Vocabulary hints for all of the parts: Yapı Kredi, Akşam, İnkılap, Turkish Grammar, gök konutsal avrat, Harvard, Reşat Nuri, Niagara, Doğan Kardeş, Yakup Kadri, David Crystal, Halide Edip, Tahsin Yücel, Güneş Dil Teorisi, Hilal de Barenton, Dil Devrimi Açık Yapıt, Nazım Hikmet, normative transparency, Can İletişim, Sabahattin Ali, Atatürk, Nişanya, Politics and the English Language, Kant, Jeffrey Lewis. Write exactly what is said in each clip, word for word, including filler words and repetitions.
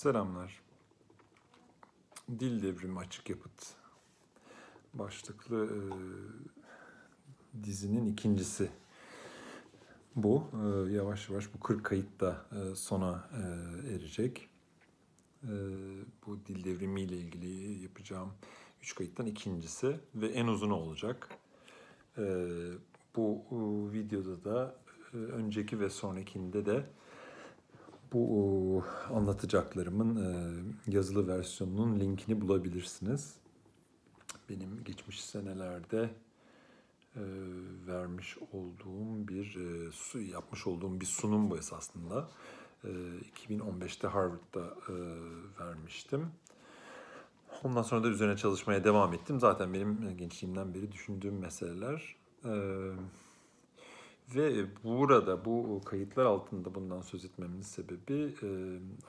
Selamlar. Dil Devrimi Açık Yapıt başlıklı e, dizinin ikincisi bu. E, yavaş yavaş bu kırk kayıt da e, sona e, erecek. E, bu dil devrimi ile ilgili yapacağım üç kayıttan ikincisi ve en uzunu olacak. E, bu e, videoda da e, önceki ve sonrakinde de bu anlatacaklarımın yazılı versiyonunun linkini bulabilirsiniz. Benim geçmiş senelerde vermiş olduğum bir, yapmış olduğum bir sunum bu esasında. iki bin on beşte Harvard'da vermiştim. Ondan sonra da üzerine çalışmaya devam ettim. Zaten benim gençliğimden beri düşündüğüm meseleler. Ve burada bu kayıtlar altında bundan söz etmemin sebebi e,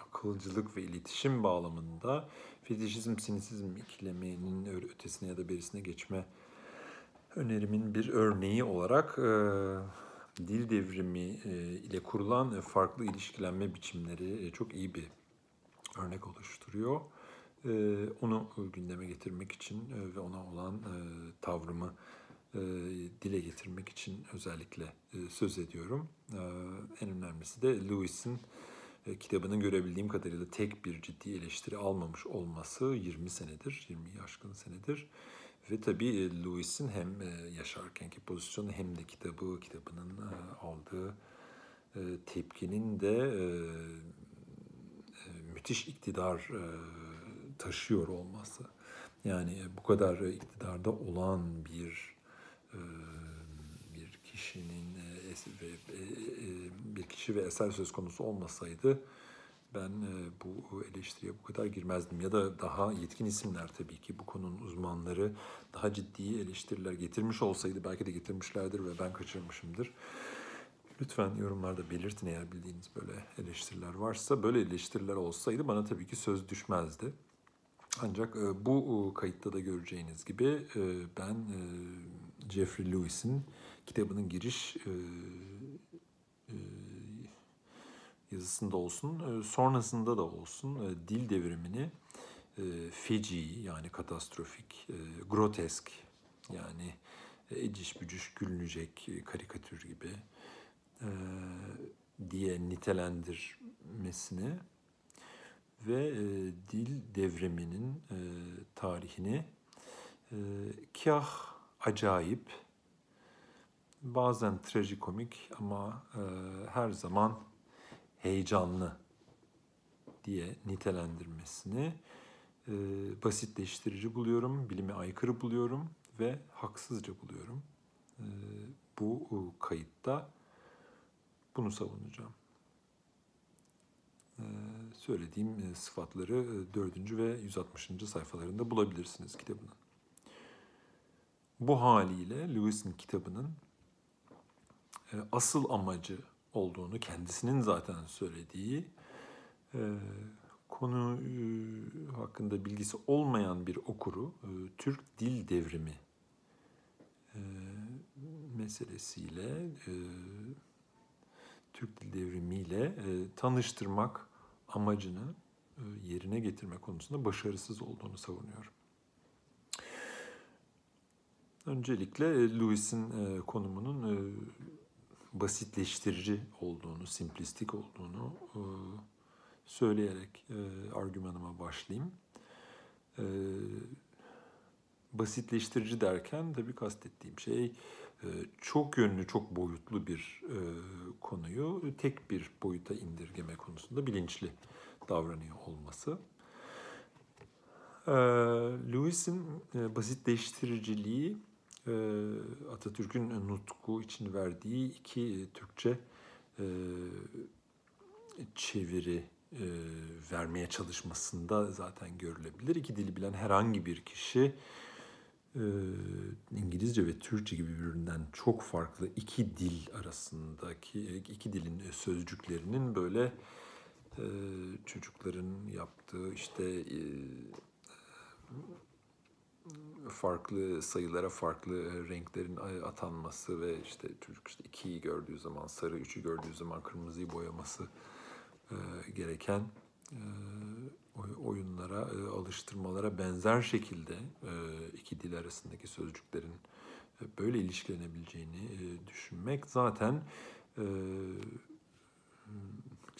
akılcılık ve iletişim bağlamında fetişizm-sinisizm ikileminin ötesine ya da berisine geçme önerimin bir örneği olarak e, dil devrimi e, ile kurulan farklı ilişkilenme biçimleri e, çok iyi bir örnek oluşturuyor. E, onu gündeme getirmek için e, ve ona olan e, tavrımı dile getirmek için özellikle söz ediyorum. En önemlisi de Lewis'in kitabının görebildiğim kadarıyla tek bir ciddi eleştiri almamış olması yirmi senedir, yirmiyi aşkın senedir. Ve tabii Lewis'in hem yaşarkenki pozisyonu hem de kitabı, kitabının aldığı tepkinin de müthiş iktidar taşıyor olması. Yani bu kadar iktidarda olan bir bir kişinin bir kişi ve eser söz konusu olmasaydı ben bu eleştiriye bu kadar girmezdim. Ya da daha yetkin isimler, tabii ki bu konunun uzmanları, daha ciddi eleştiriler getirmiş olsaydı, belki de getirmişlerdir ve ben kaçırmışımdır. Lütfen yorumlarda belirtin eğer bildiğiniz böyle eleştiriler varsa. Böyle eleştiriler olsaydı bana tabii ki söz düşmezdi. Ancak bu kayıtta da göreceğiniz gibi ben Jeffrey Lewis'in kitabının giriş yazısında olsun, sonrasında da olsun dil devrimini feci, yani katastrofik, grotesk, yani eciş bücüş gülünecek karikatür gibi diye nitelendirmesini ve e, dil devriminin e, tarihini e, kah acayip, bazen trajikomik ama e, her zaman heyecanlı diye nitelendirmesini e, basitleştirici buluyorum, bilime aykırı buluyorum ve haksızca buluyorum. E, bu kayıtta bunu savunacağım. Söylediğim sıfatları dördüncü ve yüz altmışıncı sayfalarında bulabilirsiniz kitabının. Bu haliyle Lewis'in kitabının asıl amacı olduğunu kendisinin zaten söylediği, konu hakkında bilgisi olmayan bir okuru Türk dil devrimi meselesiyle, Türk dil devrimiyle tanıştırmak amacını yerine getirme konusunda başarısız olduğunu savunuyorum. Öncelikle Lewis'in konumunun basitleştirici olduğunu, simplistik olduğunu söyleyerek argümanıma başlayayım. Basitleştirici derken tabii kastettiğim şey, çok yönlü, çok boyutlu bir e, konuyu tek bir boyuta indirgeme konusunda bilinçli davranıyor olması. E, Lewis'in e, basitleştiriciliği e, Atatürk'ün nutku için verdiği iki e, Türkçe e, çeviri e, vermeye çalışmasında zaten görülebilir. İki dili bilen herhangi bir kişi, İngilizce ve Türkçe gibi birbirinden çok farklı iki dil arasındaki, iki dilin sözcüklerinin böyle çocukların yaptığı işte farklı sayılara farklı renklerin atanması ve işte çocuk işte ikiyi gördüğü zaman sarı, üçü gördüğü zaman kırmızıyı boyaması gereken oyunlara, e, alıştırmalara benzer şekilde e, iki dil arasındaki sözcüklerin e, böyle ilişkilenebileceğini e, düşünmek zaten e,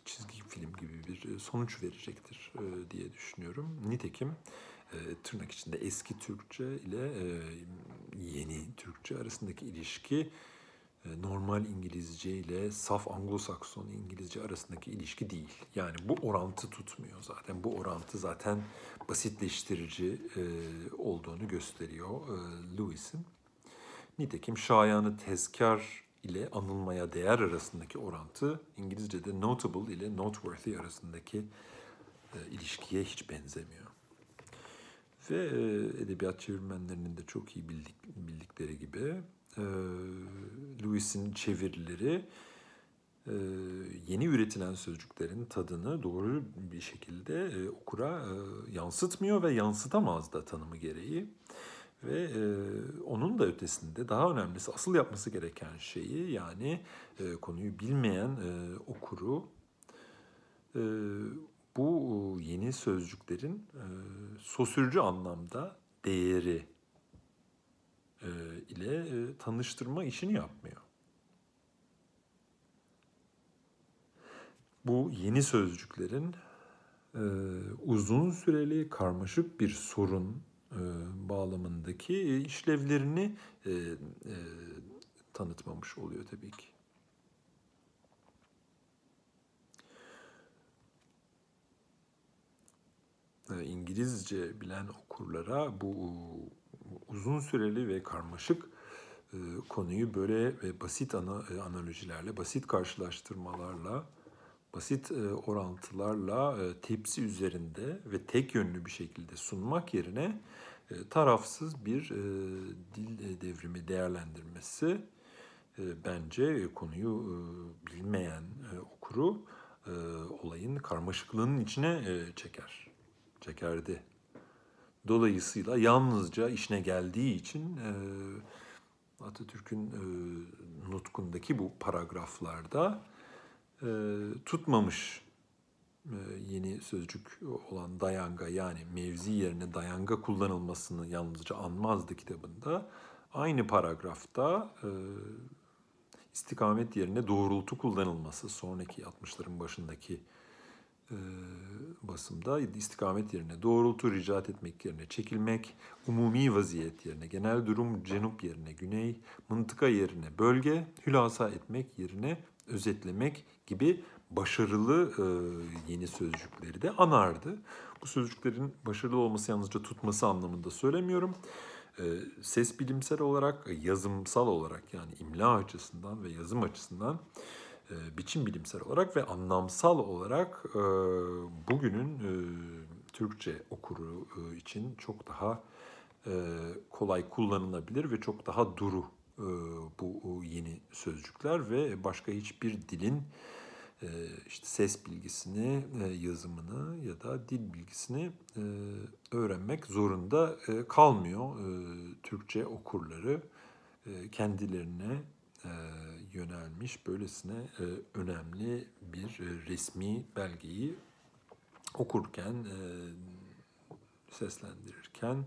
çizgi film gibi bir sonuç verecektir e, diye düşünüyorum. Nitekim e, tırnak içinde eski Türkçe ile e, yeni Türkçe arasındaki ilişki, normal İngilizce ile saf Anglo-Sakson İngilizce arasındaki ilişki değil. Yani bu orantı tutmuyor zaten. Bu orantı zaten basitleştirici olduğunu gösteriyor Lewis'in. Nitekim şayanı tezkar ile anılmaya değer arasındaki orantı İngilizce'de notable ile noteworthy arasındaki ilişkiye hiç benzemiyor. Ve edebiyat çevirmenlerinin de çok iyi bildik, bildikleri gibi Ee, Lewis'in çevirileri e, yeni üretilen sözcüklerin tadını doğru bir şekilde e, okura e, yansıtmıyor ve yansıtamaz da tanımı gereği. Ve e, onun da ötesinde daha önemlisi asıl yapması gereken şeyi, yani e, konuyu bilmeyen e, okuru e, bu yeni sözcüklerin e, sosürcü anlamda değeri ile tanıştırma işini yapmıyor. Bu yeni sözcüklerin uzun süreli karmaşık bir sorun bağlamındaki işlevlerini tanıtmamış oluyor tabii ki. İngilizce bilen okurlara bu uzun süreli ve karmaşık e, konuyu böyle e, basit ana, e, analojilerle, basit karşılaştırmalarla, basit e, orantılarla e, tepsi üzerinde ve tek yönlü bir şekilde sunmak yerine e, tarafsız bir e, dil devrimi değerlendirmesi e, bence e, konuyu e, bilmeyen e, okuru e, olayın karmaşıklığının içine e, çeker, çekerdi. Dolayısıyla yalnızca işine geldiği için e, Atatürk'ün e, nutkundaki bu paragraflarda e, tutmamış e, yeni sözcük olan dayanga, yani mevzi yerine dayanga kullanılmasını yalnızca anmazdı kitabında. Aynı paragrafta e, istikamet yerine doğrultu kullanılması, sonraki altmışların başındaki basımda istikamet yerine doğrultu, ricat etmek yerine çekilmek, umumi vaziyet yerine genel durum, cenup yerine güney, mıntıka yerine bölge, hülasa etmek yerine özetlemek gibi başarılı yeni sözcükleri de anardı. Bu sözcüklerin başarılı olması yalnızca tutması anlamında söylemiyorum. Ses bilimsel olarak, yazımsal olarak, yani imla açısından ve yazım açısından, biçim bilimsel olarak ve anlamsal olarak bugünün Türkçe okuru için çok daha kolay kullanılabilir ve çok daha duru bu yeni sözcükler ve başka hiçbir dilin işte ses bilgisini, yazımını ya da dil bilgisini öğrenmek zorunda kalmıyor Türkçe okurları. Kendilerine yönelmiş böylesine önemli bir resmi belgeyi okurken, seslendirirken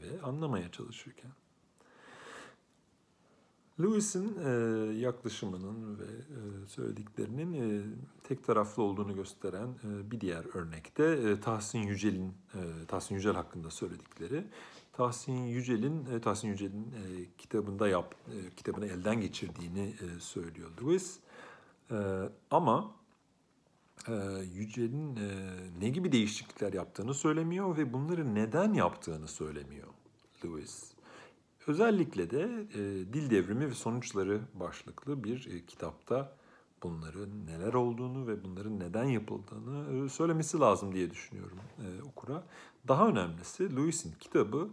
ve anlamaya çalışırken. Lewis'in yaklaşımının ve söylediklerinin tek taraflı olduğunu gösteren bir diğer örnekte Tahsin Yücel'in Tahsin Yücel hakkında söyledikleri. Tahsin Yücel'in Tahsin Yücel'in kitabında yap kitabını elden geçirdiğini söylüyor Lewis. Ama Yücel'in ne gibi değişiklikler yaptığını söylemiyor ve bunları neden yaptığını söylemiyor Lewis. Özellikle de e, Dil Devrimi ve Sonuçları başlıklı bir e, kitapta bunların neler olduğunu ve bunların neden yapıldığını e, söylemesi lazım diye düşünüyorum e, okura. Daha önemlisi, Lewis'in kitabı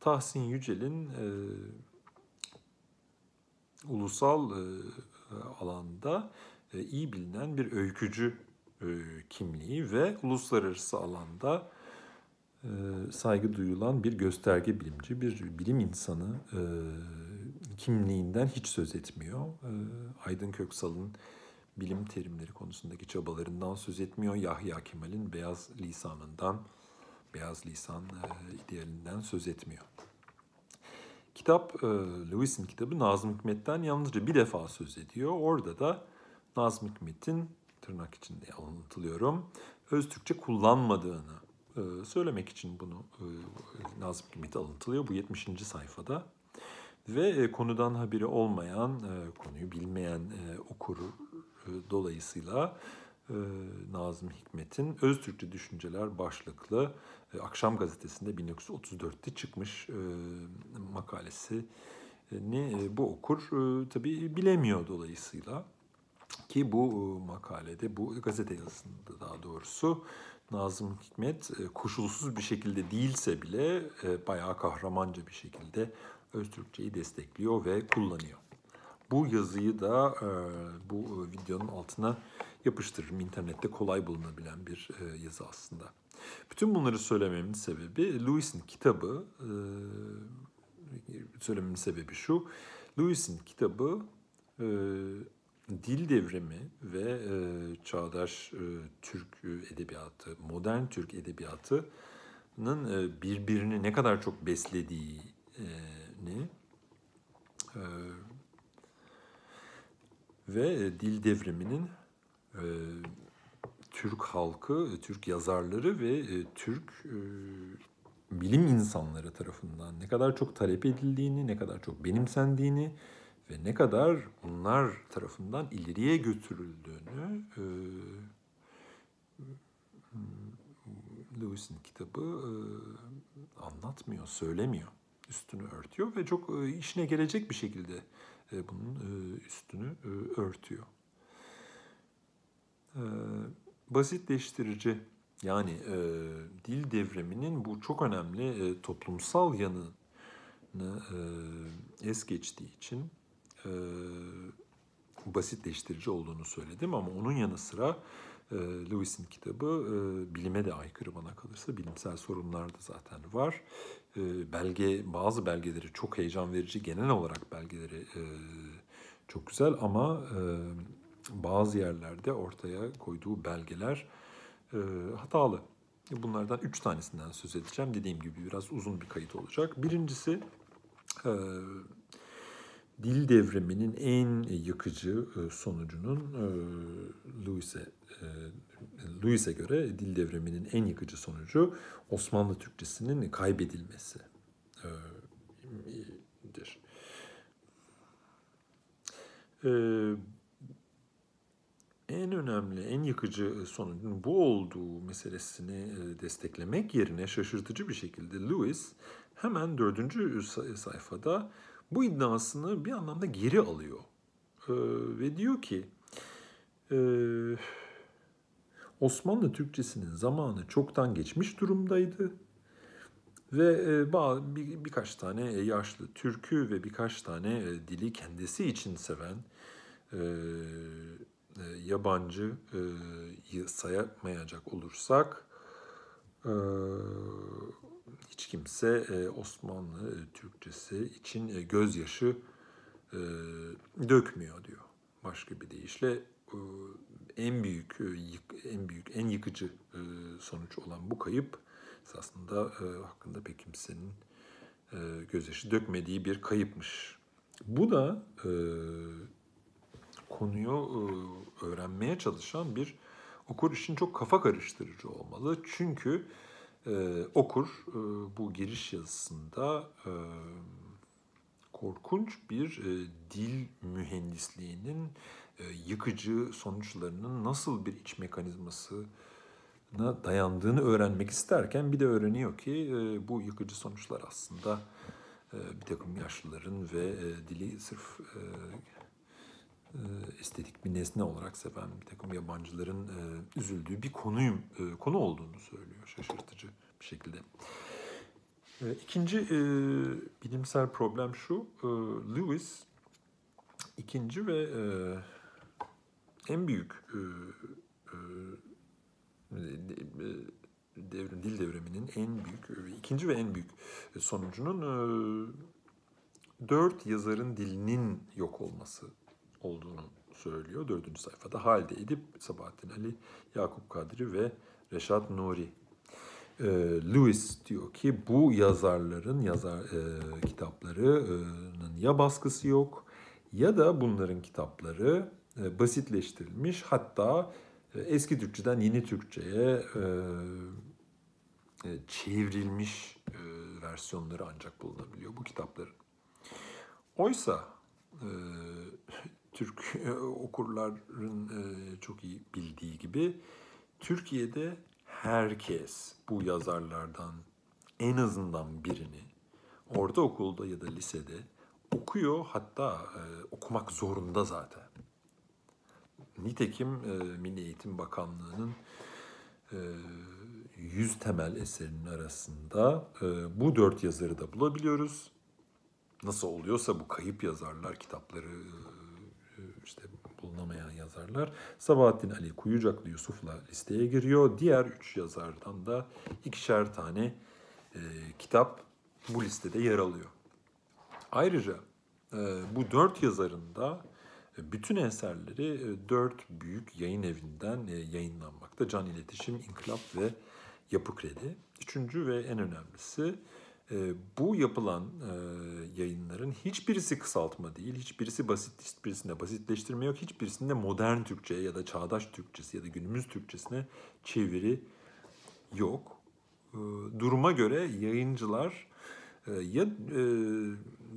Tahsin Yücel'in e, ulusal e, alanda e, iyi bilinen bir öykücü e, kimliği ve uluslararası alanda saygı duyulan bir gösterge bilimci, bir bilim insanı e, kimliğinden hiç söz etmiyor. E, Aydın Köksal'ın bilim terimleri konusundaki çabalarından söz etmiyor. Yahya Kemal'in beyaz lisanından beyaz lisan e, idealinden söz etmiyor. Kitap, e, Lewis'in kitabı Nazım Hikmet'ten yalnızca bir defa söz ediyor. Orada da Nazım Hikmet'in, tırnak içinde anlatılıyorum, öz Türkçe kullanmadığını e, söylemek için bunu e, Nazım Hikmet'e alıntılıyor. Bu yetmişinci sayfada. Ve e, konudan haberi olmayan, e, konuyu bilmeyen e, okuru e, dolayısıyla e, Nazım Hikmet'in Öz Türkçe Düşünceler başlıklı e, Akşam gazetesinde bin dokuz yüz otuz dörtte çıkmış e, makalesini e, bu okur e, tabii bilemiyor dolayısıyla. Ki bu e, makalede, bu gazete yazısında daha doğrusu Nazım Hikmet e, koşulsuz bir şekilde değilse bile e, bayağı kahramanca bir şekilde Öz Türkçe'yi destekliyor ve kullanıyor. Bu yazıyı da e, bu videonun altına yapıştırırım. İnternette kolay bulunabilen bir e, yazı aslında. Bütün bunları söylememin sebebi Lewis'in kitabı, e, söylememin sebebi şu. Lewis'in kitabı e, dil devrimi ve e, çağdaş e, Türk edebiyatı, modern Türk edebiyatının e, birbirini ne kadar çok beslediği, Ni. Ee, ve dil devriminin e, Türk halkı, Türk yazarları ve e, Türk e, bilim insanları tarafından ne kadar çok talep edildiğini, ne kadar çok benimsendiğini ve ne kadar onlar tarafından ileriye götürüldüğünü e, Lewis'in kitabı e, anlatmıyor, söylemiyor. Üstünü örtüyor ve çok işine gelecek bir şekilde bunun üstünü örtüyor. Basitleştirici, yani dil devriminin bu çok önemli toplumsal yanını es geçtiği için basitleştirici olduğunu söyledim, ama onun yanı sıra Lewis'in kitabı bilime de aykırı bana kalırsa, bilimsel sorunlar da zaten var. Belge, bazı belgeleri çok heyecan verici, genel olarak belgeleri çok güzel, ama bazı yerlerde ortaya koyduğu belgeler hatalı. Bunlardan üç tanesinden söz edeceğim. Dediğim gibi biraz uzun bir kayıt olacak. Birincisi, dil devriminin en yıkıcı sonucunun Lewis'e Lewis'e göre dil devriminin en yıkıcı sonucu Osmanlı Türkçesinin kaybedilmesidir. En önemli, en yıkıcı sonucun bu olduğu meselesini desteklemek yerine şaşırtıcı bir şekilde Lewis hemen dördüncü sayfada bu iddiasını bir anlamda geri alıyor. Ee, ve diyor ki, e, Osmanlı Türkçesinin zamanı çoktan geçmiş durumdaydı. Ve e, ba- bir, birkaç tane yaşlı Türk'ü ve birkaç tane e, dili kendisi için seven e, e, yabancıyı e, sayamayacak olursak, E, hiç kimse Osmanlı Türkçesi için gözyaşı dökmüyor diyor. Başka bir deyişle en büyük en büyük en yıkıcı sonuç olan bu kayıp aslında hakkında pek kimsenin gözyaşı dökmediği bir kayıpmış. Bu da konuyu öğrenmeye çalışan bir okur için çok kafa karıştırıcı olmalı. Çünkü Ee, okur e, bu giriş yazısında e, korkunç bir e, dil mühendisliğinin e, yıkıcı sonuçlarının nasıl bir iç mekanizmasına dayandığını öğrenmek isterken bir de öğreniyor ki e, bu yıkıcı sonuçlar aslında e, bir takım yaşlıların ve e, dili sırf e, e, estetik bir nesne olarak seven bir takım yabancıların e, üzüldüğü bir konuyum, e, konu olduğunu söylüyor şaşırtıcı bir şekilde. E, ikinci e, bilimsel problem şu, e, Lewis ikinci ve e, en büyük e, e, devrim, dil devriminin en büyük, e, ikinci ve en büyük sonucunun e, dört yazarın dilinin yok olması olduğunu söylüyor. Dördüncü sayfada Halide Edip, Sabahattin Ali, Yakup Kadri ve Reşat Nuri. e, Lewis diyor ki bu yazarların yazar e, kitaplarının ya baskısı yok ya da bunların kitapları e, basitleştirilmiş, hatta e, eski Türkçeden yeni Türkçeye e, e, çevrilmiş e, versiyonları ancak bulunabiliyor bu kitapların. Oysa e, Türk e, okurların e, çok iyi bildiği gibi Türkiye'de herkes bu yazarlardan en azından birini ortaokulda ya da lisede okuyor, hatta e, okumak zorunda zaten. Nitekim e, Milli Eğitim Bakanlığı'nın e, yüz temel eserinin arasında e, bu dört yazarı da bulabiliyoruz. Nasıl oluyorsa bu kayıp yazarlar kitapları, işte bulunamayan yazarlar, Sabahattin Ali Kuyucaklı Yusuf'la listeye giriyor. Diğer üç yazardan da ikişer tane e, kitap bu listede yer alıyor. Ayrıca e, bu dört yazarın da bütün eserleri e, dört büyük yayın evinden e, yayınlanmakta. Can İletişim, İnkılap ve Yapı Kredi. Üçüncü ve en önemlisi, E, bu yapılan e, yayınların hiçbirisi kısaltma değil, hiçbirisi basit, hiçbirisinde basitleştirme yok, hiçbirisinde modern Türkçe ya da çağdaş Türkçesi ya da günümüz Türkçesine çeviri yok. E, duruma göre yayıncılar e, ya e,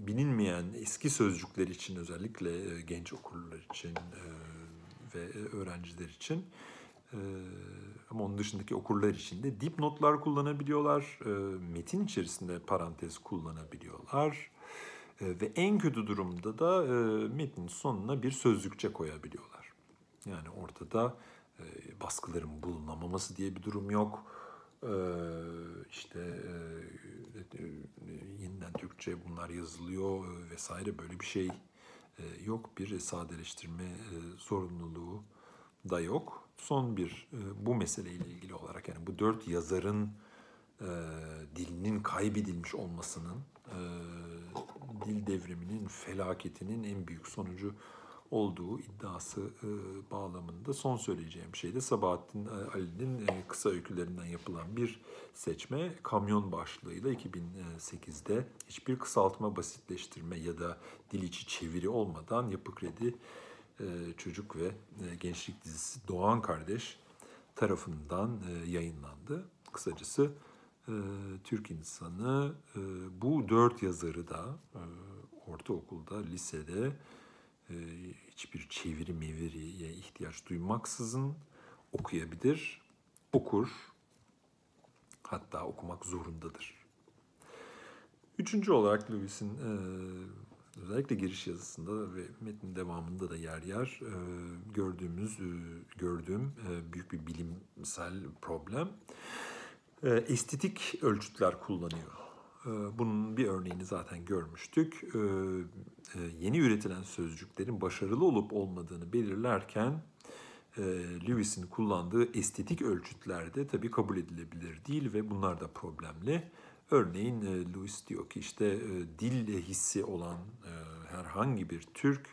bilinmeyen eski sözcükler için, özellikle e, genç okurlar için e, ve öğrenciler için, Ee, ama onun dışındaki okurlar için de dipnotlar kullanabiliyorlar, e, metin içerisinde parantez kullanabiliyorlar e, ve en kötü durumda da e, metnin sonuna bir sözlükçe koyabiliyorlar. Yani ortada e, baskıların bulunamaması diye bir durum yok. E, işte e, e, yeniden Türkçe bunlar yazılıyor e, vesaire, böyle bir şey e, yok. Bir sadeleştirme e, sorumluluğu da yok. Son bir bu meseleyle ilgili olarak, yani bu dört yazarın e, dilinin kaybedilmiş olmasının e, dil devriminin felaketinin en büyük sonucu olduğu iddiası e, bağlamında son söyleyeceğim şey de Sabahattin Ali'nin e, kısa öykülerinden yapılan bir seçme, kamyon başlığıyla iki bin sekizde hiçbir kısaltma, basitleştirme ya da dil içi çeviri olmadan Yapı Kredi Çocuk ve Gençlik dizisi Doğan Kardeş tarafından yayınlandı. Kısacası Türk insanı bu dört yazarı da ortaokulda, lisede hiçbir çeviri meviriye ihtiyaç duymaksızın okuyabilir, okur, hatta okumak zorundadır. Üçüncü olarak Lewis'in özellikle giriş yazısında ve metnin devamında da yer yer e, gördüğümüz, e, gördüğüm e, büyük bir bilimsel problem. E, estetik ölçütler kullanıyor. E, bunun bir örneğini zaten görmüştük. E, e, yeni üretilen sözcüklerin başarılı olup olmadığını belirlerken e, Lewis'in kullandığı estetik ölçütler de tabii kabul edilebilir değil ve bunlar da problemli. Örneğin Lewis diyor ki işte dil hissi olan herhangi bir Türk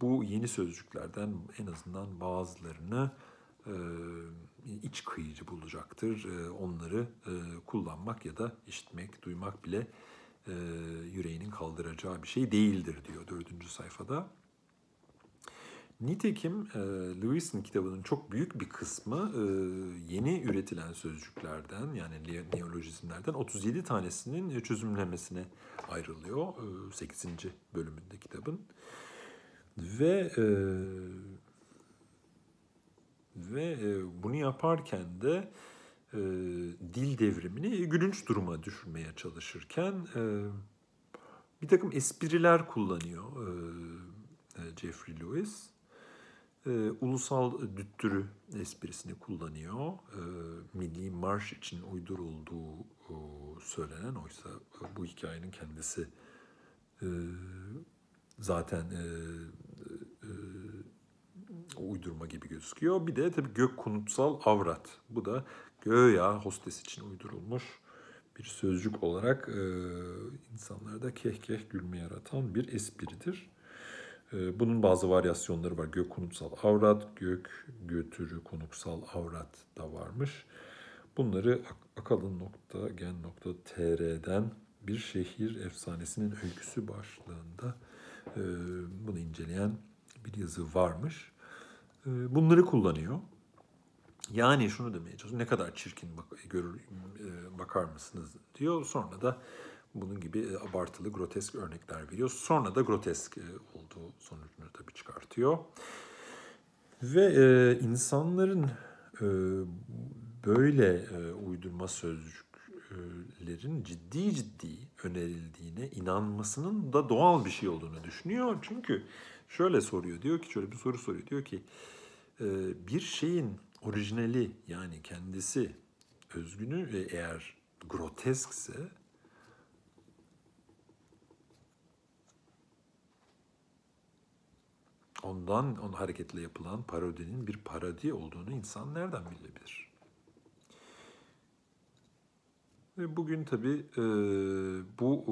bu yeni sözcüklerden en azından bazılarını iç kıyıcı bulacaktır. Onları kullanmak ya da işitmek, duymak bile yüreğinin kaldıracağı bir şey değildir diyor dördüncü sayfada. Nitekim Lewis'in kitabının çok büyük bir kısmı yeni üretilen sözcüklerden, yani neolojizmlerden otuz yedi tanesinin çözümlemesine ayrılıyor sekizinci bölümünde kitabın. Ve ve bunu yaparken de dil devrimini gülünç duruma düşürmeye çalışırken bir takım espriler kullanıyor Jeffrey Lewis. E, ulusal düttürü esprisini kullanıyor. E, milli marş için uydurulduğu e, söylenen, oysa e, bu hikayenin kendisi e, zaten e, e, uydurma gibi gözüküyor. Bir de tabii gök konutsal avrat. Bu da göya hostes için uydurulmuş bir sözcük olarak e, insanlarda kehkeh gülme yaratan bir espridir. Bunun bazı varyasyonları var. Gök konuksal avrat, gök götürü konuksal avrat da varmış. Bunları akalın nokta gen nokta tr'den bir şehir efsanesinin öyküsü başlığında e, bunu inceleyen bir yazı varmış. E, bunları kullanıyor. Yani şunu demeye çalışıyor. Ne kadar çirkin bak, görür, e, bakar mısınız diyor. Sonra da bunun gibi abartılı, grotesk örnekler veriyor. Sonra da grotesk olduğu sonucunu tabii çıkartıyor. Ve e, insanların e, böyle e, uydurma sözcüklerin ciddi ciddi önerildiğine inanmasının da doğal bir şey olduğunu düşünüyor. Çünkü şöyle soruyor, diyor ki, şöyle bir soru soruyor. Diyor ki, e, bir şeyin orijinali, yani kendisi, özgünü eğer groteskse ondan, onun hareketle yapılan parodinin bir parodi olduğunu insan nereden bilebilir? Ve bugün tabii e, bu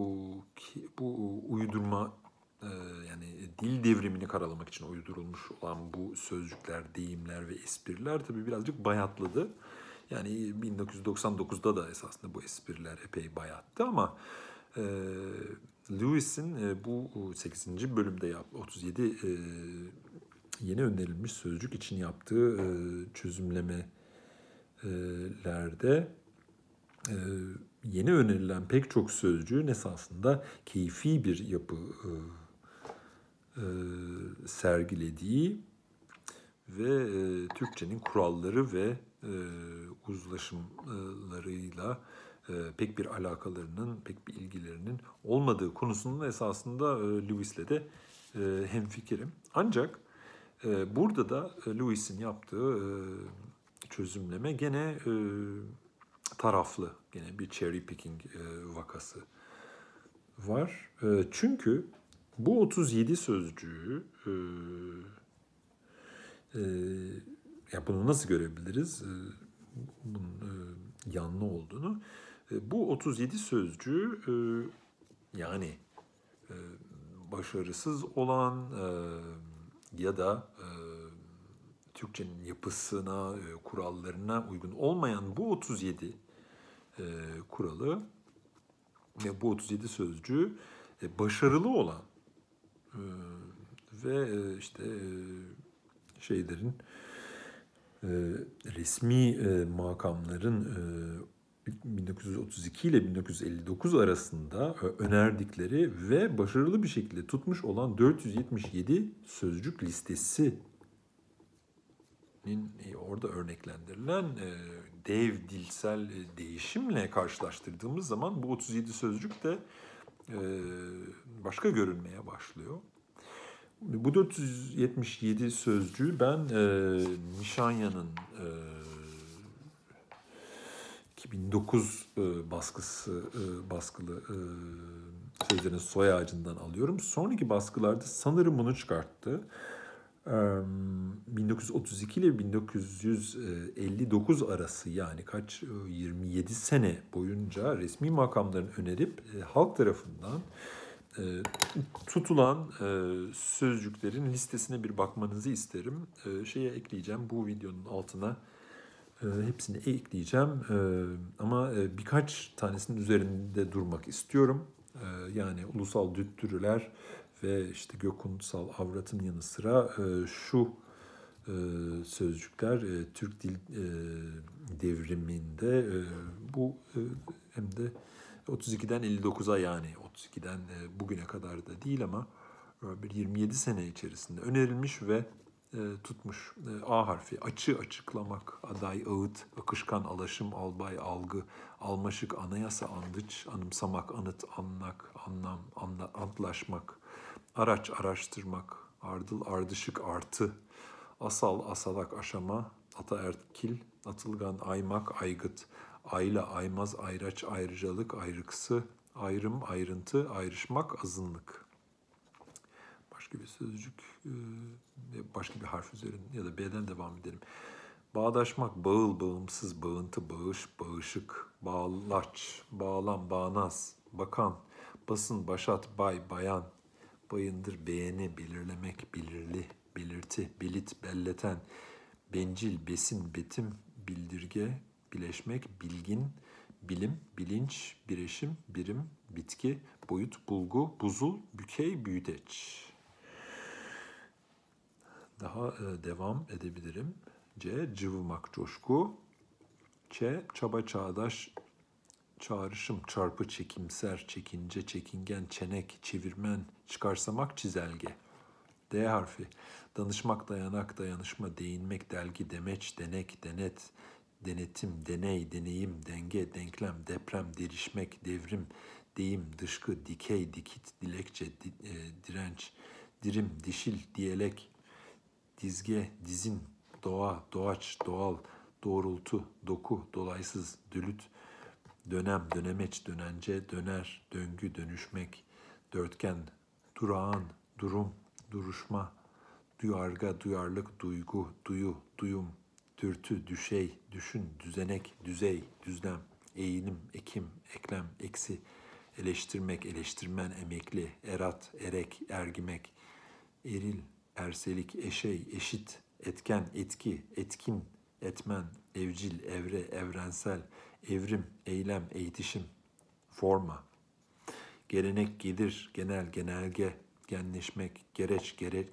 bu uydurma, e, yani dil devrimini karalamak için uydurulmuş olan bu sözcükler, deyimler ve espriler tabii birazcık bayatladı. Yani bin dokuz yüz doksan dokuzda da esasında bu espriler epey bayattı ama e, Lewis'in bu sekizinci bölümde yaptığı otuz yedi yeni önerilmiş sözcük için yaptığı çözümlemelerde yeni önerilen pek çok sözcüğün esasında keyfi bir yapı sergilediği ve Türkçenin kuralları ve uzlaşımlarıyla pek bir alakalarının, pek bir ilgilerinin olmadığı konusunda esasında Lewis'le de hemfikirim. Ancak burada da Lewis'in yaptığı çözümleme gene taraflı, gene bir cherry picking vakası var. Çünkü bu otuz yedi sözcüğü, ya bunu nasıl görebiliriz? Bunun yanlı olduğunu. Bu otuz yedi sözcüğü, yani başarısız olan ya da Türkçenin yapısına, kurallarına uygun olmayan bu otuz yedi kuralı ve bu otuz yedi sözcüğü başarılı olan ve işte şeylerin, resmi makamların bin dokuz yüz otuz iki ile bin dokuz yüz elli dokuz arasında önerdikleri ve başarılı bir şekilde tutmuş olan dört yüz yetmiş yedi sözcük listesinin orada örneklendirilen dev dilsel değişimle karşılaştırdığımız zaman bu otuz yedi sözcük de başka görünmeye başlıyor. Bu dört yüz yetmiş yedi sözcüğü ben e, Nişanya'nın e, iki bin dokuz e, baskısı e, baskılı e, sözlerin soy ağacından alıyorum. Sonraki baskılarda sanırım bunu çıkarttı. E, bin dokuz yüz otuz iki ile bin dokuz yüz elli dokuz arası, yani kaç, yirmi yedi sene boyunca resmi makamların önerip e, halk tarafından E, tutulan e, sözcüklerin listesine bir bakmanızı isterim. E, şeye ekleyeceğim, bu videonun altına e, hepsini ekleyeceğim. E, ama e, birkaç tanesinin üzerinde durmak istiyorum. E, yani ulusal düttürüler ve işte gökkunsal avratın yanı sıra e, şu e, sözcükler e, Türk dil e, devriminde e, bu e, hem de otuz ikiden elli dokuza, yani otuz ikiden bugüne kadar da değil ama yirmi yedi sene içerisinde önerilmiş ve tutmuş. A harfi: açı, açıklamak, aday, ağıt, akışkan, alaşım, albay, algı, almaşık, anayasa, andıç, anımsamak, anıt, anlak, anlam, anla, antlaşmak, araç, araştırmak, ardıl, ardışık, artı, asal, asalak, aşama, ataerkil, atılgan, aymak, aygıt, aile, aymaz, ayraç, ayrıcalık, ayrıksı, ayrım, ayrıntı, ayrışmak, azınlık. Başka bir sözcük, başka bir harf üzerinde ya da B'den devam edelim. Bağdaşmak, bağıl, bağımsız, bağıntı, bağış, bağışık, bağlaç, bağlam, bağnaz, bakan, basın, başat, bay, bayan, bayındır, beğeni, belirlemek, belirli, belirti, belit, belleten, bencil, besin, betim, bildirge, bileşmek, bilgin, bilim, bilinç, birleşim, birim, bitki, boyut, bulgu, buzul, bükey, büyüteç. Daha e, devam edebilirim. C. Cıvımak, coşku. Ç. Çaba, çağdaş, çağrışım, çarpı, çekimser, çekince, çekingen, çenek, çevirmen, çıkarsamak, çizelge. D harfi. Danışmak, dayanak, dayanışma, değinmek, delgi, demeç, denek, denet, denetim, deney, deneyim, denge, denklem, deprem, derişmek, devrim, deyim, dışkı, dikey, dikit, dilekçe, di, e, direnç, dirim, dişil, diyelek, dizge, dizin, doğa, doğaç, doğal, doğrultu, doku, dolaysız, dülüt, dönem, dönemeç, dönence, döner, döngü, dönüşmek, dörtgen, durağan, durum, duruşma, duyarga, duyarlılık, duygu, duyu, duyum, dürtü, düşey, düşün, düzenek, düzey, düzlem, eğilim, ekim, eklem, eksi, eleştirmek, eleştirmen, emekli, erat, erek, ergimek, eril, erselik, eşey, eşit, etken, etki, etkin, etmen, evcil, evre, evrensel, evrim, eylem, eğitişim, forma, gelenek, gelir, genel, genelge, genleşmek, gereç, gereç,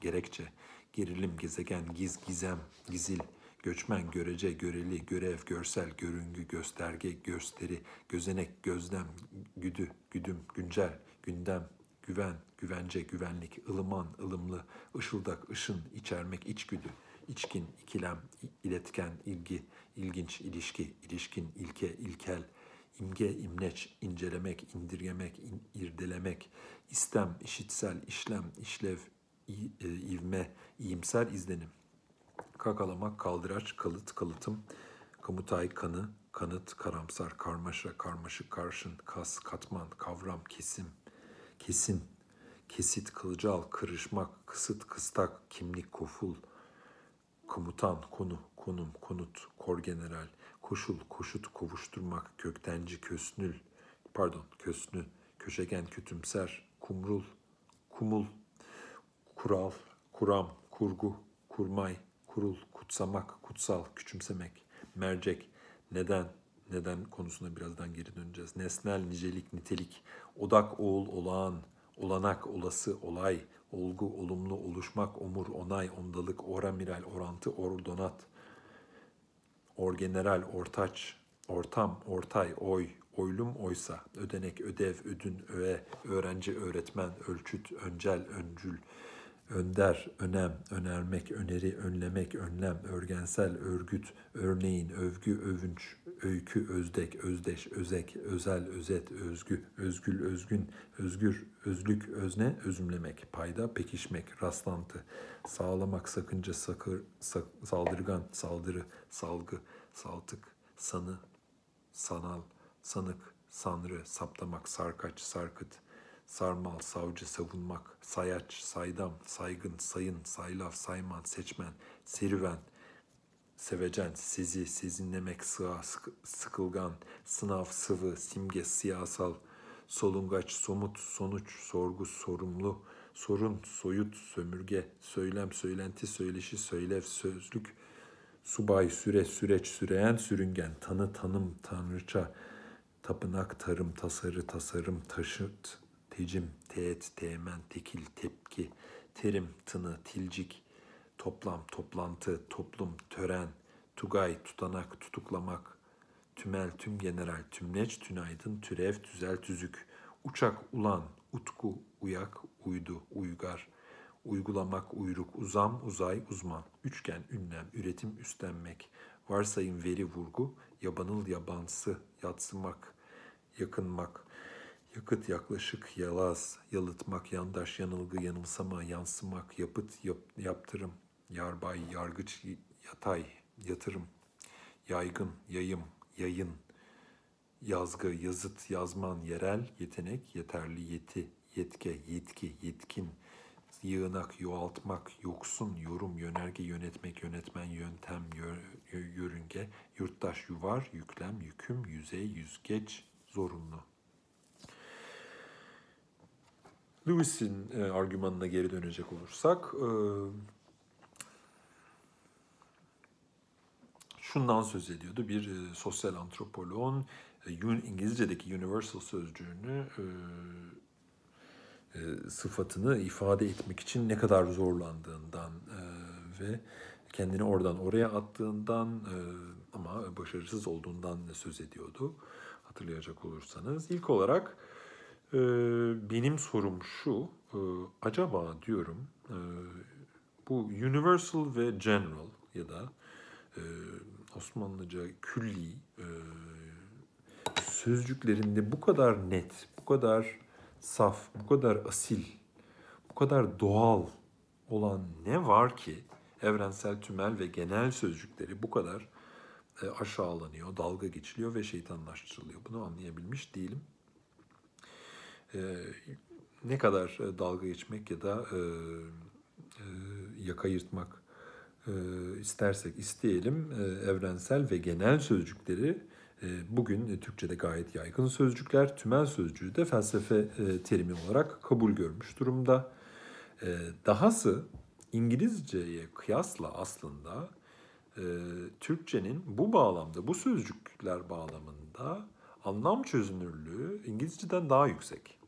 gerekçe, gerilim, gezegen, giz, gizem, gizil, göçmen, görece, göreli, görev, görsel, görüngü, gösterge, gösteri, gözenek, gözlem, güdü, güdüm, güncel, gündem, güven, güvence, güvenlik, ılıman, ılımlı, ışıldak, ışın, içermek, içgüdü, içkin, ikilem, iletken, ilgi, ilginç, ilişki, ilişkin, ilke, ilkel, imge, imleç, incelemek, indirgemek, in, irdelemek, istem, işitsel, işlem, işlev, i, e, ivme, iyimser, izlenim, kakalamak, kaldıraç, kalıt, kalıtım, kamutay, kanı, kanıt, karamsar, karmaşa, karmaşık, karşın, kas, katman, kavram, kesim, kesin, kesit, kılcal, kırışmak, kısıt, kıstak, kimlik, koful, komutan, konu, konum, konut, korgeneral, koşul, koşut, kovuşturmak, köktenci, kösnül, pardon, kösnü, köşegen, kütümser, kumrul, kumul, kural, kuram, kurgu, kurmay, kurul, kutsamak, kutsal, küçümsemek, mercek, neden, neden konusuna birazdan geri döneceğiz, nesnel, nicelik, nitelik, odak, oğul, olağan, olanak, olası, olay, olgu, olumlu, oluşmak, omur, onay, ondalık, oramiral, orantı, ordonat, orgeneral, ortaç, ortam, ortay, oy, oylum, oysa, ödenek, ödev, ödün, öğe, öğrenci, öğretmen, ölçüt, öncel, öncül, önder, önem, önermek, öneri, önlemek, önlem, örgensel, örgüt, örneğin, övgü, övünç, öykü, özdek, özdeş, özek, özel, özet, özgü, özgül, özgün, özgür, özlük, özne, özümlemek, payda, pekişmek, rastlantı, sağlamak, sakınca, sakır, sak, saldırgan, saldırı, salgı, saltık, sanı, sanal, sanık, sanrı, saptamak, sarkaç, sarkıt, sarmal, savcı, savunmak, sayaç, saydam, saygın, sayın, saylaf, sayman, seçmen, serüven, sevecen, sezi, sezinlemek, sığa, sıkılgan, sınav, sıvı, simge, siyasal, solungaç, somut, sonuç, sorgu, sorumlu, sorun, soyut, sömürge, söylem, söylenti, söyleşi, söylev, sözlük, subay, süre, süreç, süreyen, sürüngen, tanı, tanım, tanrıça, tapınak, tarım, tasarı, tasarım, taşıt, tecim, teğet, teğmen, tekil, tepki, terim, tını, tilcik, toplam, toplantı, toplum, tören, tugay, tutanak, tutuklamak, tümel, tümgeneral, tümleç, tünaydın, türev, tüzel, tüzük, uçak, ulan, utku, uyak, uydu, uygar, uygulamak, uyruk, uzam, uzay, uzman, üçgen, ünlem, üretim, üstlenmek, varsayım, veri, vurgu, yabanıl, yabansı, yadsımak, yakınmak, yakıt, yaklaşık, yalaz, yalıtmak, yandaş, yanılgı, yanılsama, yansımak, yapıt, yap, yaptırım, yarbay, yargıç, yatay, yatırım, yaygın, yayım, yayın, yazgı, yazıt, yazman, yerel, yetenek, yeterli, yeti, yetke, yetki, yetkin, yığınak, yoğaltmak, yoksun, yorum, yönerge, yönetmek, yönetmen, yöntem, yö, yörünge, yurttaş, yuvar, yüklem, yüküm, yüzey, yüzgeç, zorunlu. Lewis'in e, argümanına geri dönecek olursak e, şundan söz ediyordu. Bir e, sosyal antropoloğun e, İngilizce'deki universal sözcüğünü e, e, sıfatını ifade etmek için ne kadar zorlandığından e, ve kendini oradan oraya attığından e, ama başarısız olduğundan söz ediyordu. Hatırlayacak olursanız. İlk olarak e, benim sorum şu. E, acaba diyorum e, bu universal ve general ya da e, Osmanlıca külli e, sözcüklerinde bu kadar net, bu kadar saf, bu kadar asil, bu kadar doğal olan ne var ki evrensel, tümel ve genel sözcükleri bu kadar e, aşağılanıyor, dalga geçiliyor ve şeytanlaştırılıyor. Bunu anlayabilmiş değilim. E, ne kadar dalga geçmek ya da e, e, yaka yırtmak e, istersek isteyelim, e, evrensel ve genel sözcükleri e, bugün e, Türkçe'de gayet yaygın sözcükler, tümel sözcüğü de felsefe e, terimi olarak kabul görmüş durumda. E, dahası İngilizce'ye kıyasla aslında e, Türkçe'nin bu bağlamda, bu sözcükler bağlamında anlam çözünürlüğü İngilizce'den daha yüksek.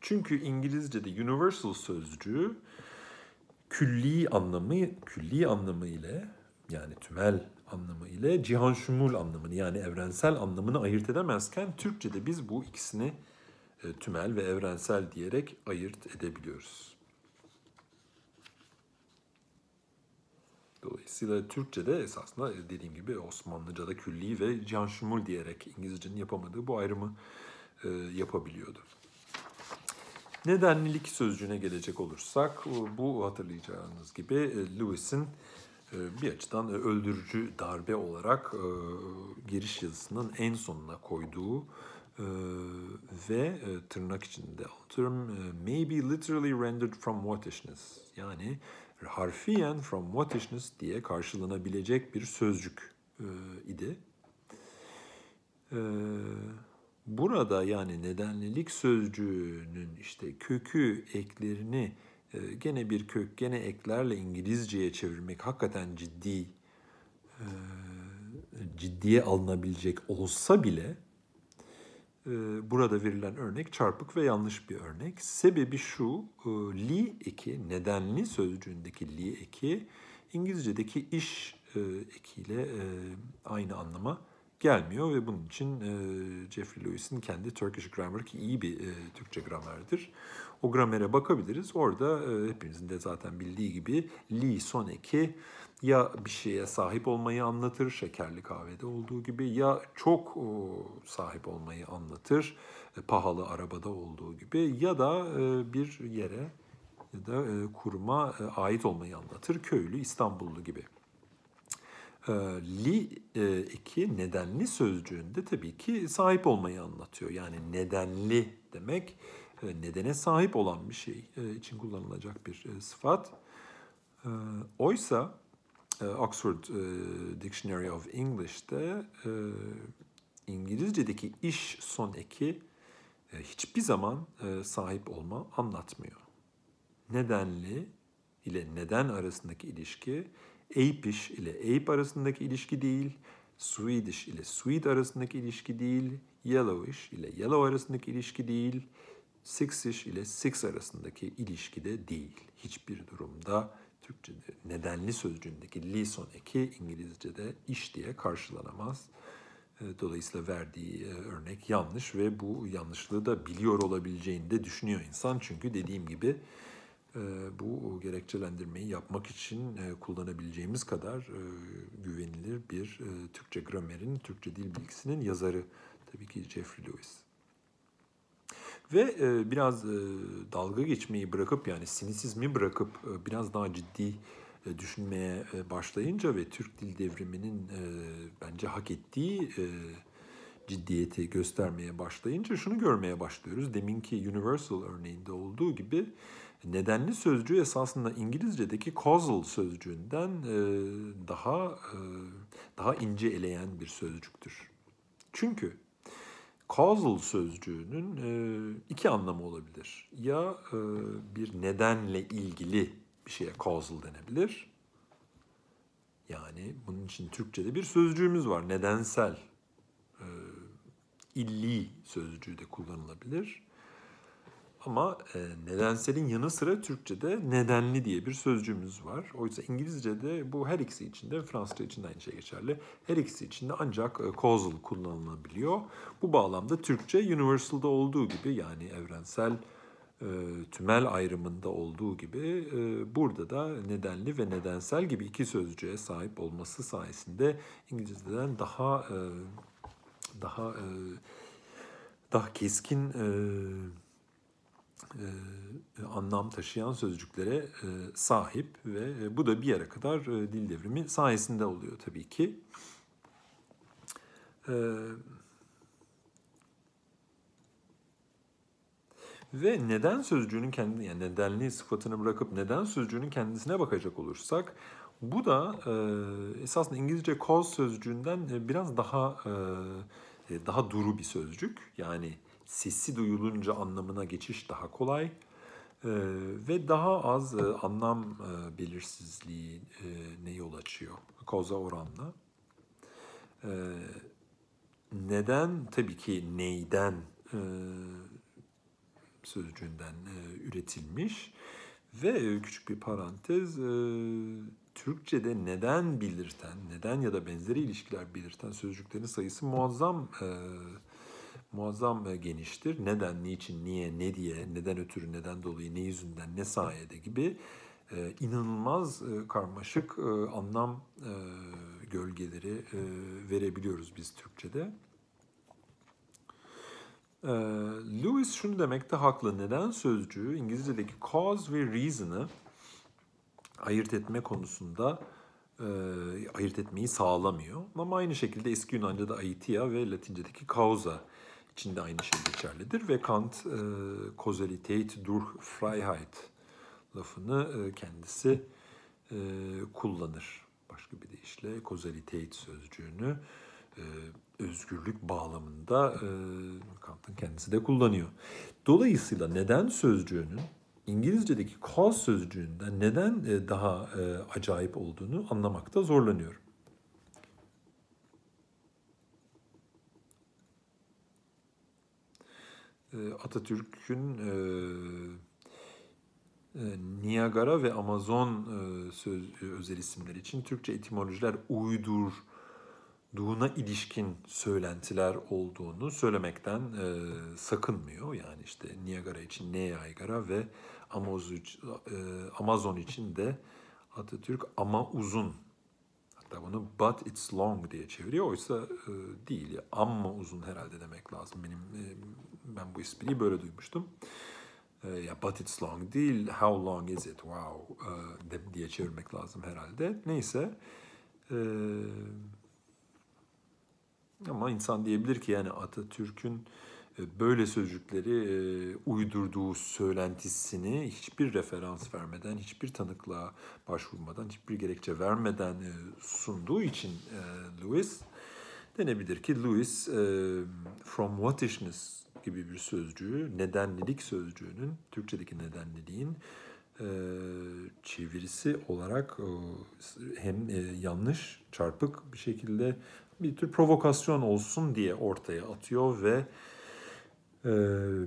Çünkü İngilizce'de universal sözcüğü külli anlamı, külli anlamı ile yani tümel anlamı ile cihan şumul anlamını yani evrensel anlamını ayırt edemezken Türkçe'de biz bu ikisini e, tümel ve evrensel diyerek ayırt edebiliyoruz. Dolayısıyla Türkçe'de esasında dediğim gibi Osmanlıca'da külli ve cihan şumul diyerek İngilizce'nin yapamadığı bu ayrımı e, yapabiliyordu. Nedenlilik sözcüğüne gelecek olursak, bu hatırlayacağınız gibi Lewis'in bir açıdan öldürücü darbe olarak giriş yazısının en sonuna koyduğu ve tırnak içinde alıyorum, may be literally rendered from whatishness, yani harfiyen from whatishness diye karşılanabilecek bir sözcük idi. Burada yani nedenlilik sözcüğünün işte kökü, eklerini gene bir kök, gene eklerle İngilizceye çevirmek hakikaten ciddi, ciddiye alınabilecek olsa bile burada verilen örnek çarpık ve yanlış bir örnek. Sebebi şu, li eki, nedenli sözcüğündeki li eki İngilizce'deki iş ekiyle aynı anlama gelmiyor ve bunun için e, Jeffrey Lewis'in kendi Turkish Grammar ki iyi bir e, Türkçe gramerdir. O gramere bakabiliriz. Orada e, hepimizin de zaten bildiği gibi li son eki ya bir şeye sahip olmayı anlatır, şekerli kahvede olduğu gibi, ya çok o, sahip olmayı anlatır, e, pahalı arabada olduğu gibi, ya da e, bir yere ya da e, kuruma e, ait olmayı anlatır, köylü, İstanbullu gibi. Li eki nedenli sözcüğünde tabii ki sahip olmayı anlatıyor. Yani nedenli demek nedene sahip olan bir şey için kullanılacak bir sıfat. Oysa Oxford Dictionary of English'te İngilizce'deki iş son eki hiçbir zaman sahip olma anlatmıyor. Nedenli ile neden arasındaki ilişki Apish ile ape arasındaki ilişki değil, Swedish ile Swede arasındaki ilişki değil, Yellowish ile yellow arasındaki ilişki değil, Sixish ile six arasındaki ilişki de değil. Hiçbir durumda Türkçe'de nedenli sözcüğündeki li son eki İngilizce'de iş diye karşılanamaz. Dolayısıyla verdiği örnek yanlış ve bu yanlışlığı da biliyor olabileceğini de düşünüyor insan. Çünkü dediğim gibi bu gerekçelendirmeyi yapmak için kullanabileceğimiz kadar güvenilir bir Türkçe gramerin, Türkçe dil bilgisinin yazarı tabii ki Jeffrey Lewis. Ve biraz dalga geçmeyi bırakıp yani sinisizmi bırakıp biraz daha ciddi düşünmeye başlayınca ve Türk dil devriminin bence hak ettiği ciddiyeti göstermeye başlayınca şunu görmeye başlıyoruz. Deminki universal örneğinde olduğu gibi nedenli sözcüğü esasında İngilizce'deki causal sözcüğünden daha daha ince eleyen bir sözcüktür. Çünkü causal sözcüğünün iki anlamı olabilir. Ya bir nedenle ilgili bir şeye causal denebilir. Yani bunun için Türkçe'de bir sözcüğümüz var. Nedensel, e, illi sözcüğü de kullanılabilir. Ama e, nedenselin yanı sıra Türkçe'de nedenli diye bir sözcüğümüz var. Oysa İngilizce'de bu her ikisi için de, Fransızca için de aynı şey geçerli. Her ikisi için de ancak e, causal kullanılabiliyor. Bu bağlamda Türkçe universal'da olduğu gibi, yani evrensel e, tümel ayrımında olduğu gibi e, burada da nedenli ve nedensel gibi iki sözcüğe sahip olması sayesinde İngilizce'den daha e, daha e, daha keskin e, Ee, anlam taşıyan sözcüklere e, sahip ve e, bu da bir yere kadar e, dil devrimi sayesinde oluyor tabii ki. Ee, ve neden sözcüğünün kendi, yani nedenli sıfatını bırakıp neden sözcüğünün kendisine bakacak olursak, bu da e, esasında İngilizce cause sözcüğünden e, biraz daha e, daha duru bir sözcük. Yani sesi duyulunca anlamına geçiş daha kolay ee, ve daha az e, anlam e, belirsizliği e, ne yol açıyor cause'a oranla. Ee, neden tabii ki neyden e, sözcüğünden e, üretilmiş ve küçük bir parantez, e, Türkçe'de neden belirten, neden ya da benzeri ilişkiler belirten sözcüklerin sayısı muazzam e, Muazzam geniştir. Neden, niçin, niye, ne diye, neden ötürü, neden dolayı, ne yüzünden, ne sayede gibi e, inanılmaz e, karmaşık e, anlam e, gölgeleri e, verebiliyoruz biz Türkçe'de. E, Lewis şunu demekte haklı. Neden sözcüğü İngilizce'deki cause ve reason'ı ayırt etme konusunda E, ayırt etmeyi sağlamıyor. Ama aynı şekilde eski Yunanca'da aitia ve Latince'deki causa içinde aynı şey geçerlidir ve Kant e, Causalität durch Freiheit lafını e, kendisi e, kullanır. Başka bir deyişle Causalität sözcüğünü e, özgürlük bağlamında e, Kant'ın kendisi de kullanıyor. Dolayısıyla neden sözcüğünün İngilizce'deki cause sözcüğünden neden daha e, acayip olduğunu anlamakta zorlanıyorum. E, Atatürk'ün e, e, Niagara ve Amazon e, söz, e, özel isimleri için Türkçe etimolojiler uydurduğuna ilişkin söylentiler olduğunu söylemekten e, sakınmıyor. Yani işte Niagara için ne yaygara ve Amazon için de Atatürk ama uzun, hatta bunu but it's long diye çeviriyor. Oysa e, değil, ama uzun herhalde demek lazım. Benim e, ben bu espriyi böyle duymuştum. E, ya but it's long değil, how long is it? Wow e, de, diye çevirmek lazım herhalde. Neyse. E, ama insan diyebilir ki yani Atatürk'ün böyle sözcükleri uydurduğu söylentisini hiçbir referans vermeden, hiçbir tanıklığa başvurmadan, hiçbir gerekçe vermeden sunduğu için Lewis, denebilir ki Lewis from whatishness gibi bir sözcüğü, nedenlilik sözcüğünün, Türkçedeki nedenliliğin çevirisi olarak hem yanlış, çarpık bir şekilde bir tür provokasyon olsun diye ortaya atıyor ve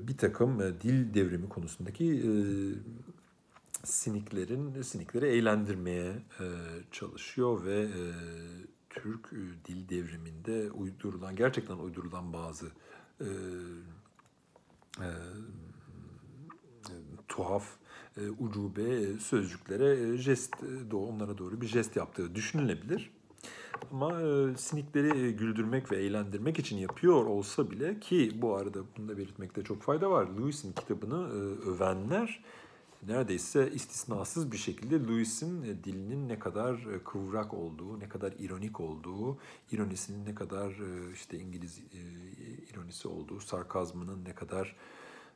bir takım dil devrimi konusundaki siniklerin sinikleri eğlendirmeye çalışıyor ve Türk dil devriminde uydurulan, gerçekten uydurulan bazı tuhaf, ucube sözcüklere jest, onlara doğru bir jest yaptığı düşünülebilir. Ama e, sinikleri güldürmek ve eğlendirmek için yapıyor olsa bile, ki bu arada bunu da belirtmekte çok fayda var. Lewis'in kitabını e, övenler neredeyse istisnasız bir şekilde Lewis'in e, dilinin ne kadar e, kıvrak olduğu, ne kadar ironik olduğu, ironisinin ne kadar e, işte İngiliz e, ironisi olduğu, sarkazmının ne kadar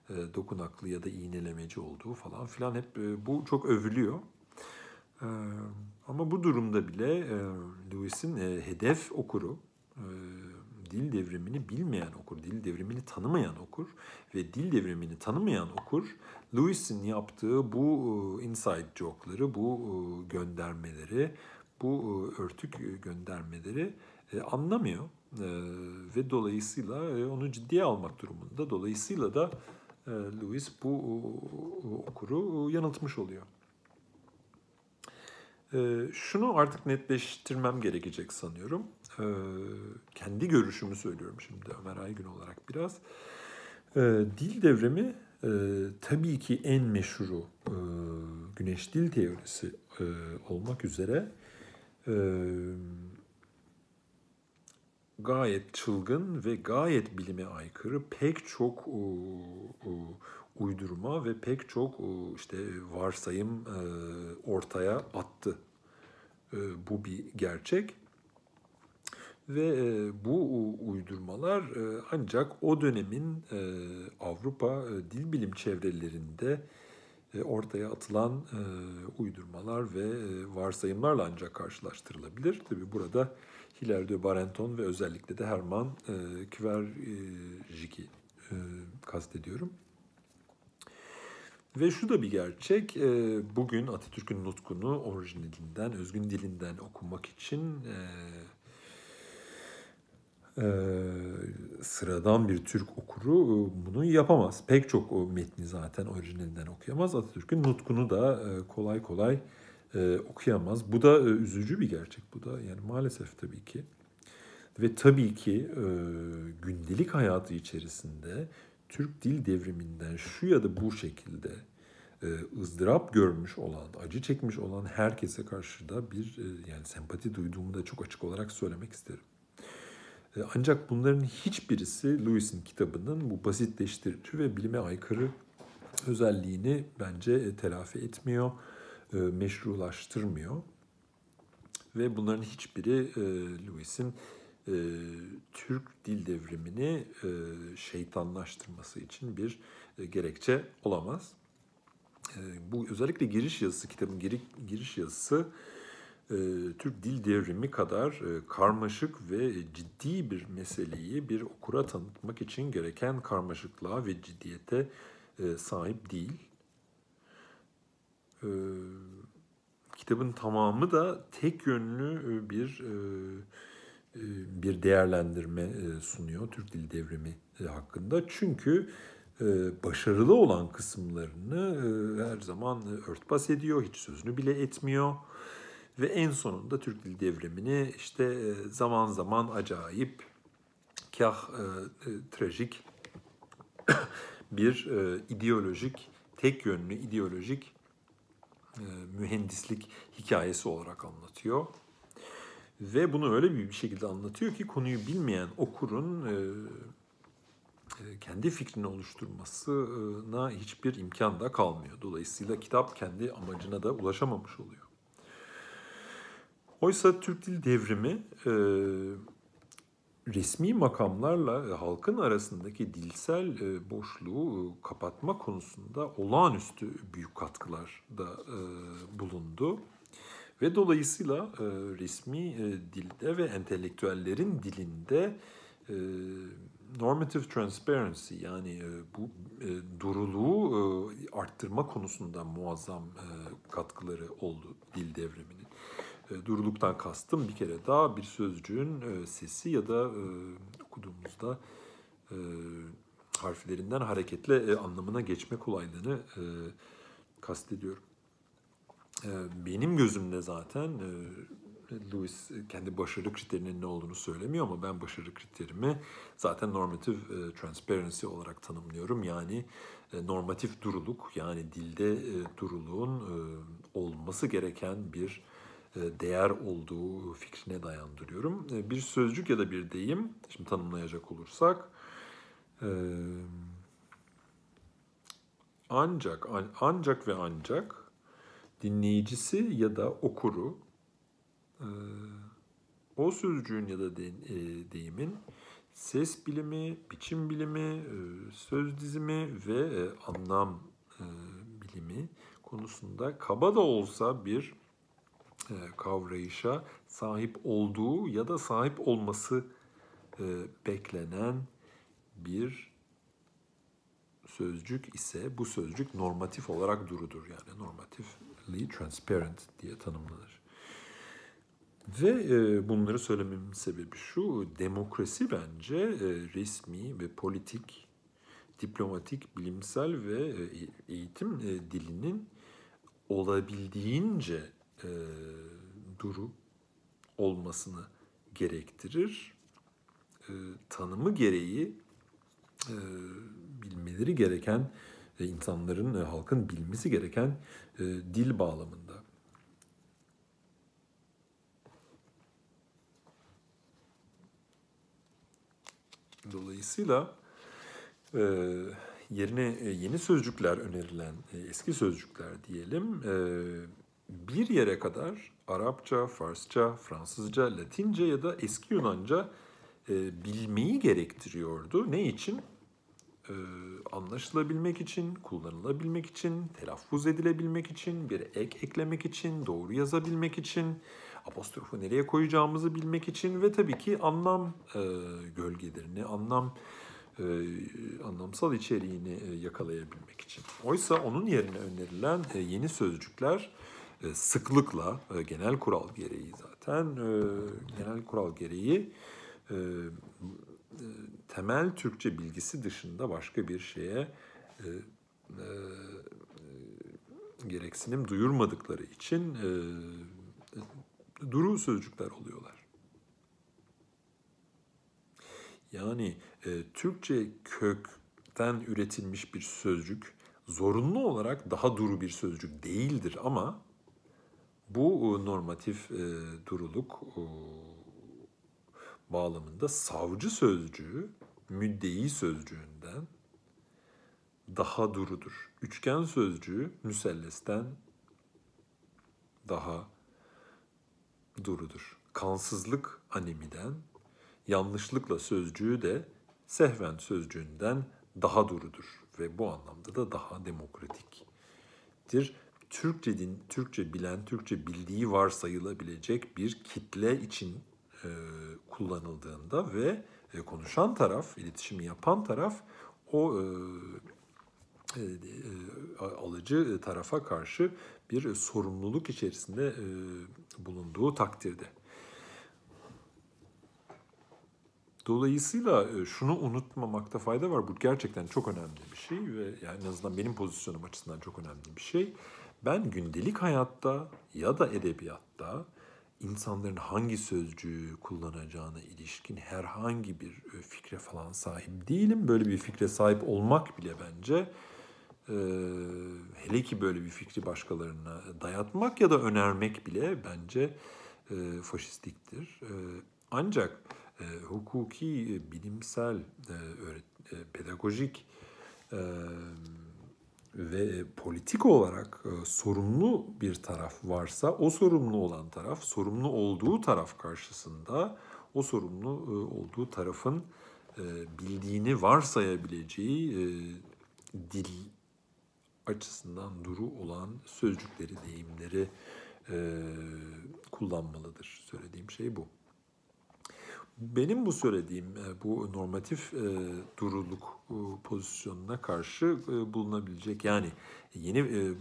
e, dokunaklı ya da iğnelemeci olduğu falan filan, hep e, bu çok övülüyor. Ee, ama bu durumda bile e, Lewis'in e, hedef okuru, e, dil devrimini bilmeyen okur, dil devrimini tanımayan okur ve dil devrimini tanımayan okur, Lewis'in yaptığı bu e, inside joke'ları, bu e, göndermeleri, bu örtük göndermeleri anlamıyor ve dolayısıyla onu ciddiye almak durumunda. Dolayısıyla da Lewis bu okuru yanıltmış oluyor. Şunu artık netleştirmem gerekecek sanıyorum. Kendi görüşümü söylüyorum şimdi Ömer Aygün olarak biraz. Dil devrimi tabii ki en meşhuru Güneş Dil Teorisi olmak üzere gayet çılgın ve gayet bilime aykırı pek çok uydurma ve pek çok işte varsayım ortaya attı. Bu bir gerçek. Ve bu uydurmalar ancak o dönemin Avrupa dil bilim çevrelerinde ortaya atılan uydurmalar ve varsayımlarla ancak karşılaştırılabilir. Tabii burada Hilal de Barenton ve özellikle de Hermann Kverjik'i kastediyorum. Ve şu da bir gerçek, bugün Atatürk'ün nutkunu orijinalinden, özgün dilinden okumak için sıradan bir Türk okuru bunu yapamaz. Pek çok metni zaten orijinalinden okuyamaz. Atatürk'ün nutkunu da kolay kolay okuyamaz. Bu da üzücü bir gerçek. Bu da yani maalesef tabii ki. Ve tabii ki gündelik hayatı içerisinde Türk dil devriminden şu ya da bu şekilde ızdırap görmüş olan, acı çekmiş olan herkese karşı da bir yani sempati duyduğumu da çok açık olarak söylemek isterim. Ancak bunların hiçbirisi Lewis'in kitabının bu basitleştirici ve bilime aykırı özelliğini bence telafi etmiyor, meşrulaştırmıyor. Ve bunların hiçbiri Lewis'in Türk dil devrimini şeytanlaştırması için bir gerekçe olamaz. Bu özellikle giriş yazısı, kitabın giriş yazısı Türk dil devrimi kadar karmaşık ve ciddi bir meseleyi bir okura tanıtmak için gereken karmaşıklığa ve ciddiyete sahip değil. Kitabın tamamı da tek yönlü bir bir değerlendirme sunuyor Türk dil devrimi hakkında. Çünkü başarılı olan kısımlarını her zaman örtbas ediyor, hiç sözünü bile etmiyor. Ve en sonunda Türk Dil Devrimi'ni işte zaman zaman acayip, kah e, e, trajik bir e, ideolojik, tek yönlü ideolojik e, mühendislik hikayesi olarak anlatıyor. Ve bunu öyle bir şekilde anlatıyor ki konuyu bilmeyen okurun e, kendi fikrini oluşturmasına hiçbir imkan da kalmıyor. Dolayısıyla kitap kendi amacına da ulaşamamış oluyor. Oysa Türk Dil Devrimi e, resmi makamlarla e, halkın arasındaki dilsel e, boşluğu e, kapatma konusunda olağanüstü büyük katkılarda e, bulundu. Ve dolayısıyla e, resmi e, dilde ve entelektüellerin dilinde e, normative transparency yani e, bu e, duruluğu e, arttırma konusunda muazzam e, katkıları oldu dil devriminin. Duruluktan kastım bir kere daha bir sözcüğün sesi ya da okuduğumuzda harflerinden hareketle anlamına geçme kolaylığını kastediyorum. Benim gözümde zaten Lewis kendi başarı kriterinin ne olduğunu söylemiyor ama ben başarı kriterimi zaten normative transparency olarak tanımlıyorum. Yani normatif duruluk yani dilde duruluğun olması gereken bir değer olduğu fikrine dayandırıyorum. Bir sözcük ya da bir deyim, şimdi tanımlayacak olursak, ancak ancak ve ancak dinleyicisi ya da okuru o sözcüğün ya da deyimin ses bilimi, biçim bilimi, söz dizimi ve anlam bilimi konusunda kaba da olsa bir kavrayışa sahip olduğu ya da sahip olması beklenen bir sözcük ise bu sözcük normatif olarak durudur. Yani normatively transparent diye tanımlanır. Ve bunları söylememin sebebi şu, demokrasi bence resmi ve politik, diplomatik, bilimsel ve eğitim dilinin olabildiğince duru olmasını gerektirir. Tanımı gereği bilmeleri gereken, insanların, halkın bilmesi gereken dil bağlamında. Dolayısıyla yerine yeni sözcükler önerilen, eski sözcükler diyelim, bir yere kadar Arapça, Farsça, Fransızca, Latince ya da eski Yunanca bilmeyi gerektiriyordu. Ne için? Anlaşılabilmek için, kullanılabilmek için, telaffuz edilebilmek için, bir ek eklemek için, doğru yazabilmek için, apostrofu nereye koyacağımızı bilmek için ve tabii ki anlam e, gölgelerini, anlam e, anlamsal içeriğini e, yakalayabilmek için. Oysa onun yerine önerilen e, yeni sözcükler e, sıklıkla e, genel kural gereği zaten e, genel kural gereği e, temel Türkçe bilgisi dışında başka bir şeye e, e, gereksinim duyurmadıkları için e, duru sözcükler oluyorlar. Yani e, Türkçe kökten üretilmiş bir sözcük zorunlu olarak daha duru bir sözcük değildir ama bu e, normatif e, duruluk e, bağlamında savcı sözcüğü müddeyi sözcüğünden daha durudur. Üçgen sözcüğü müsellesten daha durudur. Kansızlık anemiden, yanlışlıkla sözcüğü de sehven sözcüğünden daha durudur ve bu anlamda da daha demokratiktir. Türkçe din, Türkçe bilen, Türkçe bildiği varsayılabilecek bir kitle için e, kullanıldığında ve e, konuşan taraf, iletişimi yapan taraf o e, e, e, alıcı tarafa karşı bir sorumluluk içerisinde e, bulunduğu takdirde. Dolayısıyla şunu unutmamakta fayda var. Bu gerçekten çok önemli bir şey ve yani en azından benim pozisyonum açısından çok önemli bir şey. Ben gündelik hayatta ya da edebiyatta insanların hangi sözcüğü kullanacağına ilişkin herhangi bir fikre falan sahip değilim. Böyle bir fikre sahip olmak bile bence... Hele ki böyle bir fikri başkalarına dayatmak ya da önermek bile bence faşistliktir. Ancak hukuki, bilimsel, pedagojik ve politik olarak sorumlu bir taraf varsa o sorumlu olan taraf, sorumlu olduğu taraf karşısında o sorumlu olduğu tarafın bildiğini varsayabileceği dil açısından duru olan sözcükleri, deyimleri e, kullanmalıdır. Söylediğim şey bu. Benim bu söylediğim, e, bu normatif e, duruluk e, pozisyonuna karşı e, bulunabilecek, yani yeni e,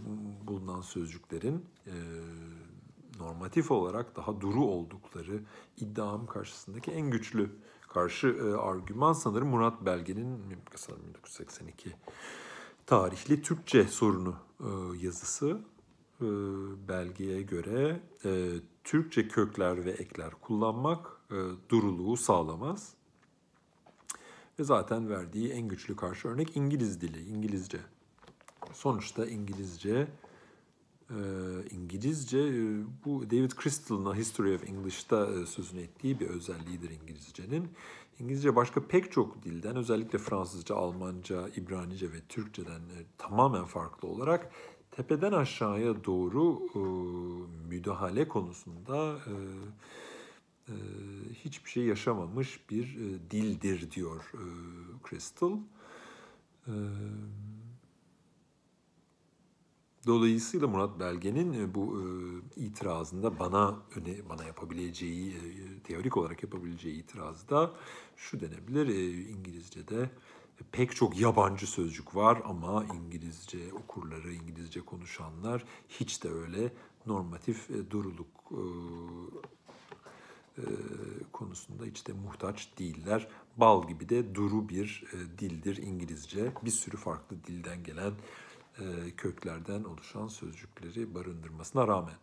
bulunan sözcüklerin e, normatif olarak daha duru oldukları iddiam karşısındaki en güçlü karşı e, argüman sanırım Murat Belge'nin bin dokuz yüz seksen iki tarihli Türkçe sorunu yazısı. Belgeye göre Türkçe kökler ve ekler kullanmak duruluğu sağlamaz. Ve zaten verdiği en güçlü karşı örnek İngiliz dili, İngilizce. Sonuçta İngilizce, İngilizce bu David Crystal'ın History of English'ta sözünü ettiği bir özelliğidir İngilizcenin. İngilizce başka pek çok dilden, özellikle Fransızca, Almanca, İbranice ve Türkçeden tamamen farklı olarak tepeden aşağıya doğru e, müdahale konusunda e, e, hiçbir şey yaşamamış bir e, dildir diyor e, Crystal. E, dolayısıyla Murat Belge'nin bu e, itirazında bana öne, bana yapabileceği, e, teorik olarak yapabileceği itirazda şu denebilir: e, İngilizce'de pek çok yabancı sözcük var ama İngilizce okurları, İngilizce konuşanlar hiç de öyle normatif e, duruluk e, e, konusunda hiç de muhtaç değiller. Bal gibi de duru bir e, dildir İngilizce. Bir sürü farklı dilden gelen e, köklerden oluşan sözcükleri barındırmasına rağmen.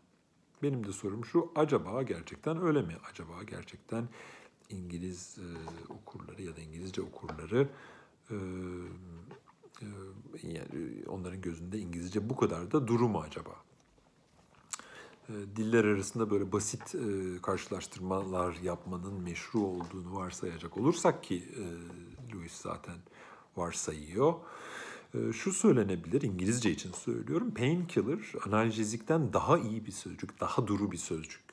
Benim de sorum şu, acaba gerçekten öyle mi? Acaba gerçekten İngiliz e, okurları ya da İngilizce okurları e, e, yani onların gözünde İngilizce bu kadar da duru mu acaba? Diller arasında böyle basit karşılaştırmalar yapmanın meşru olduğunu varsayacak olursak ki Lewis zaten varsayıyor. Şu söylenebilir, İngilizce için söylüyorum. Painkiller analjezikten daha iyi bir sözcük, daha duru bir sözcük.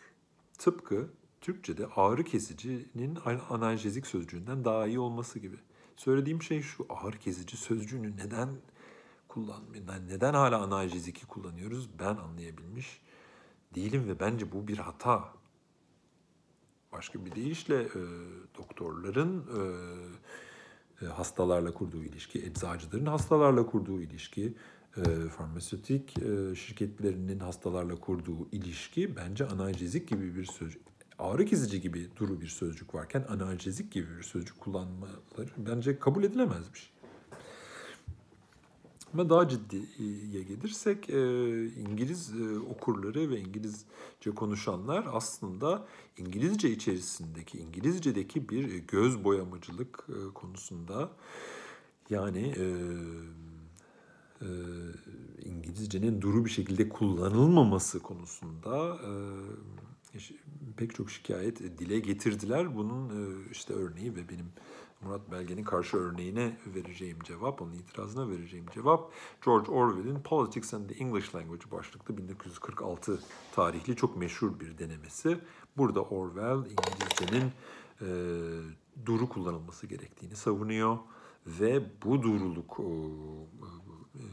Tıpkı Türkçe'de ağrı kesicinin analjezik sözcüğünden daha iyi olması gibi. Söylediğim şey şu, ağrı kesici sözcüğünü neden kullanmıyor, neden hala analjeziki kullanıyoruz ben anlayabilmiş değilim ve bence bu bir hata. Başka bir deyişle e, doktorların e, hastalarla kurduğu ilişki, eczacıların hastalarla kurduğu ilişki, e, farmasötik e, şirketlerinin hastalarla kurduğu ilişki bence analjezik gibi bir sözcük, ağrı kesici gibi duru bir sözcük varken analjezik gibi bir sözcük kullanmaları bence kabul edilemez bir şey. Ama daha ciddiye gelirsek İngiliz okurları ve İngilizce konuşanlar aslında İngilizce içerisindeki, İngilizce'deki bir göz boyamacılık konusunda, yani İngilizce'nin duru bir şekilde kullanılmaması konusunda pek çok şikayet dile getirdiler. Bunun işte örneği ve benim Murat Belge'nin karşı örneğine vereceğim cevap, onun itirazına vereceğim cevap, George Orwell'in Politics and the English Language başlıklı bin dokuz yüz kırk altı tarihli çok meşhur bir denemesi. Burada Orwell İngilizcenin e, duru kullanılması gerektiğini savunuyor ve bu duruluk e, e,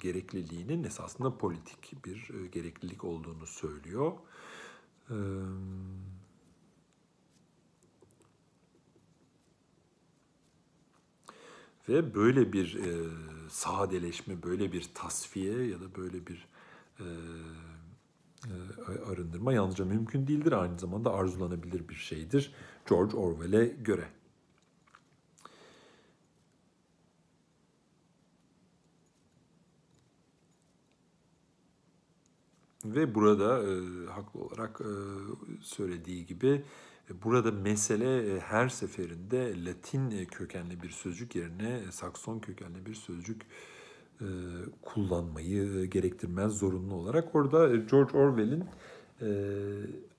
gerekliliğinin esasında politik bir e, gereklilik olduğunu söylüyor. E, Ve böyle bir e, sadeleşme, böyle bir tasfiye ya da böyle bir e, e, arındırma yalnızca mümkün değildir. Aynı zamanda arzulanabilir bir şeydir George Orwell'e göre. Ve burada e, haklı olarak e, söylediği gibi, burada mesele her seferinde Latin kökenli bir sözcük yerine Sakson kökenli bir sözcük kullanmayı gerektirmez zorunlu olarak. Orada George Orwell'in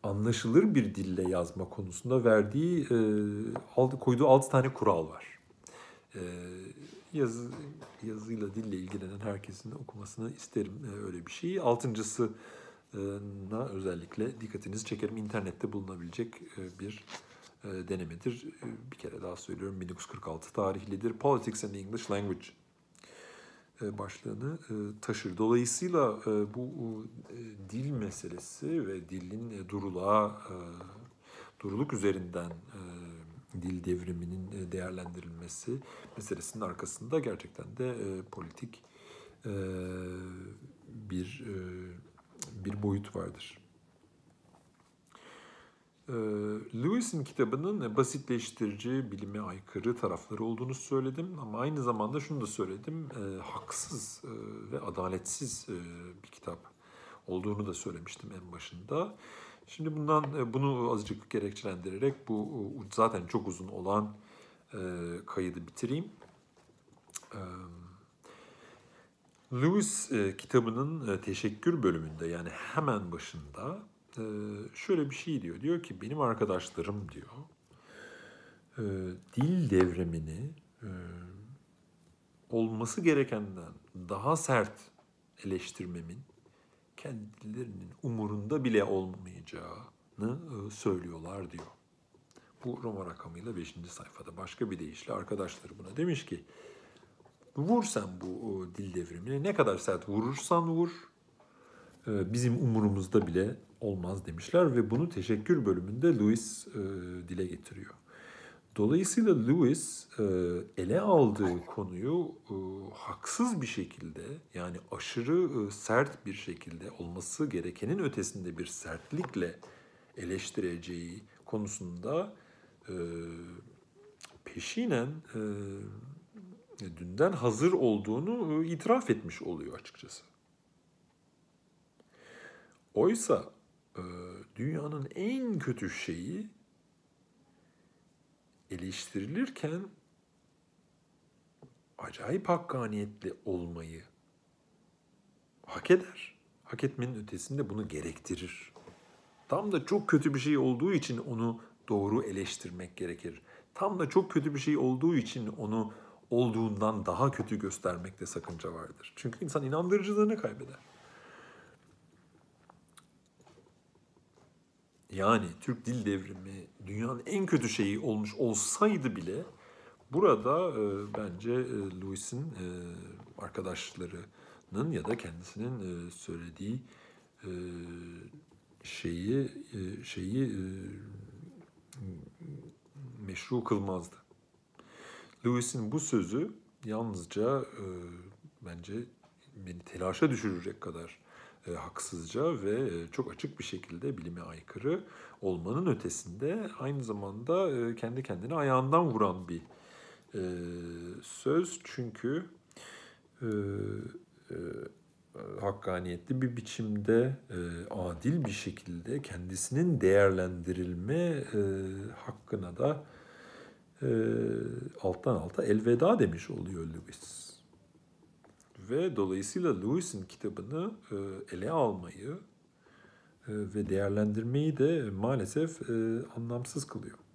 anlaşılır bir dille yazma konusunda verdiği, koyduğu altı tane kural var. Yazı, yazıyla dille ilgilenen herkesin okumasını isterim öyle bir şeyi. Altıncısı na özellikle dikkatinizi çekerim. İnternette bulunabilecek bir denemedir. Bir kere daha söylüyorum, bin dokuz yüz kırk altı tarihlidir. Politics and the English Language başlığını taşır. Dolayısıyla bu dil meselesi ve dilin duruluğa, duruluk üzerinden dil devriminin değerlendirilmesi meselesinin arkasında gerçekten de politik bir bir boyut vardır. Lewis'in kitabının basitleştirici, bilime aykırı tarafları olduğunu söyledim ama aynı zamanda şunu da söyledim, haksız ve adaletsiz bir kitap olduğunu da söylemiştim en başında. Şimdi bundan bunu azıcık gerekçelendirerek bu zaten çok uzun olan kaydı bitireyim. Lewis e, kitabının e, teşekkür bölümünde, yani hemen başında e, şöyle bir şey diyor. Diyor ki benim arkadaşlarım diyor e, dil devrimini e, olması gerekenden daha sert eleştirmemin kendilerinin umurunda bile olmayacağını e, söylüyorlar diyor. Bu Roma rakamıyla beşinci sayfada. Başka bir deyişle arkadaşları buna demiş ki vur sen bu dil devrimini, ne kadar sert vurursan vur, bizim umurumuzda bile olmaz demişler ve bunu teşekkür bölümünde Lewis dile getiriyor. Dolayısıyla Lewis ele aldığı konuyu haksız bir şekilde, yani aşırı sert bir şekilde, olması gerekenin ötesinde bir sertlikle eleştireceği konusunda e, peşinen e, dünden hazır olduğunu itiraf etmiş oluyor açıkçası. Oysa e, dünyanın en kötü şeyi eleştirilirken acayip hakkaniyetli olmayı hak eder. Hak etmenin ötesinde bunu gerektirir. Tam da çok kötü bir şey olduğu için onu doğru eleştirmek gerekir. Tam da çok kötü bir şey olduğu için onu olduğundan daha kötü göstermekte sakınca vardır. Çünkü insan inandırıcılığını kaybeder. Yani Türk Dil Devrimi dünyanın en kötü şeyi olmuş olsaydı bile burada e, bence e, Lewis'in e, arkadaşlarının ya da kendisinin e, söylediği e, şeyi e, şeyi e, meşru kılmazdı. Lewis'in bu sözü yalnızca e, bence beni telaşa düşürecek kadar E, haksızca ve e, çok açık bir şekilde bilime aykırı olmanın ötesinde aynı zamanda e, kendi kendine ayağından vuran bir e, söz. Çünkü e, e, hakkaniyetli bir biçimde, e, adil bir şekilde kendisinin değerlendirilme e, hakkına da e, alttan alta elveda demiş oluyor Lewis. Ve dolayısıyla Lewis'in kitabını ele almayı ve değerlendirmeyi de maalesef anlamsız kılıyor.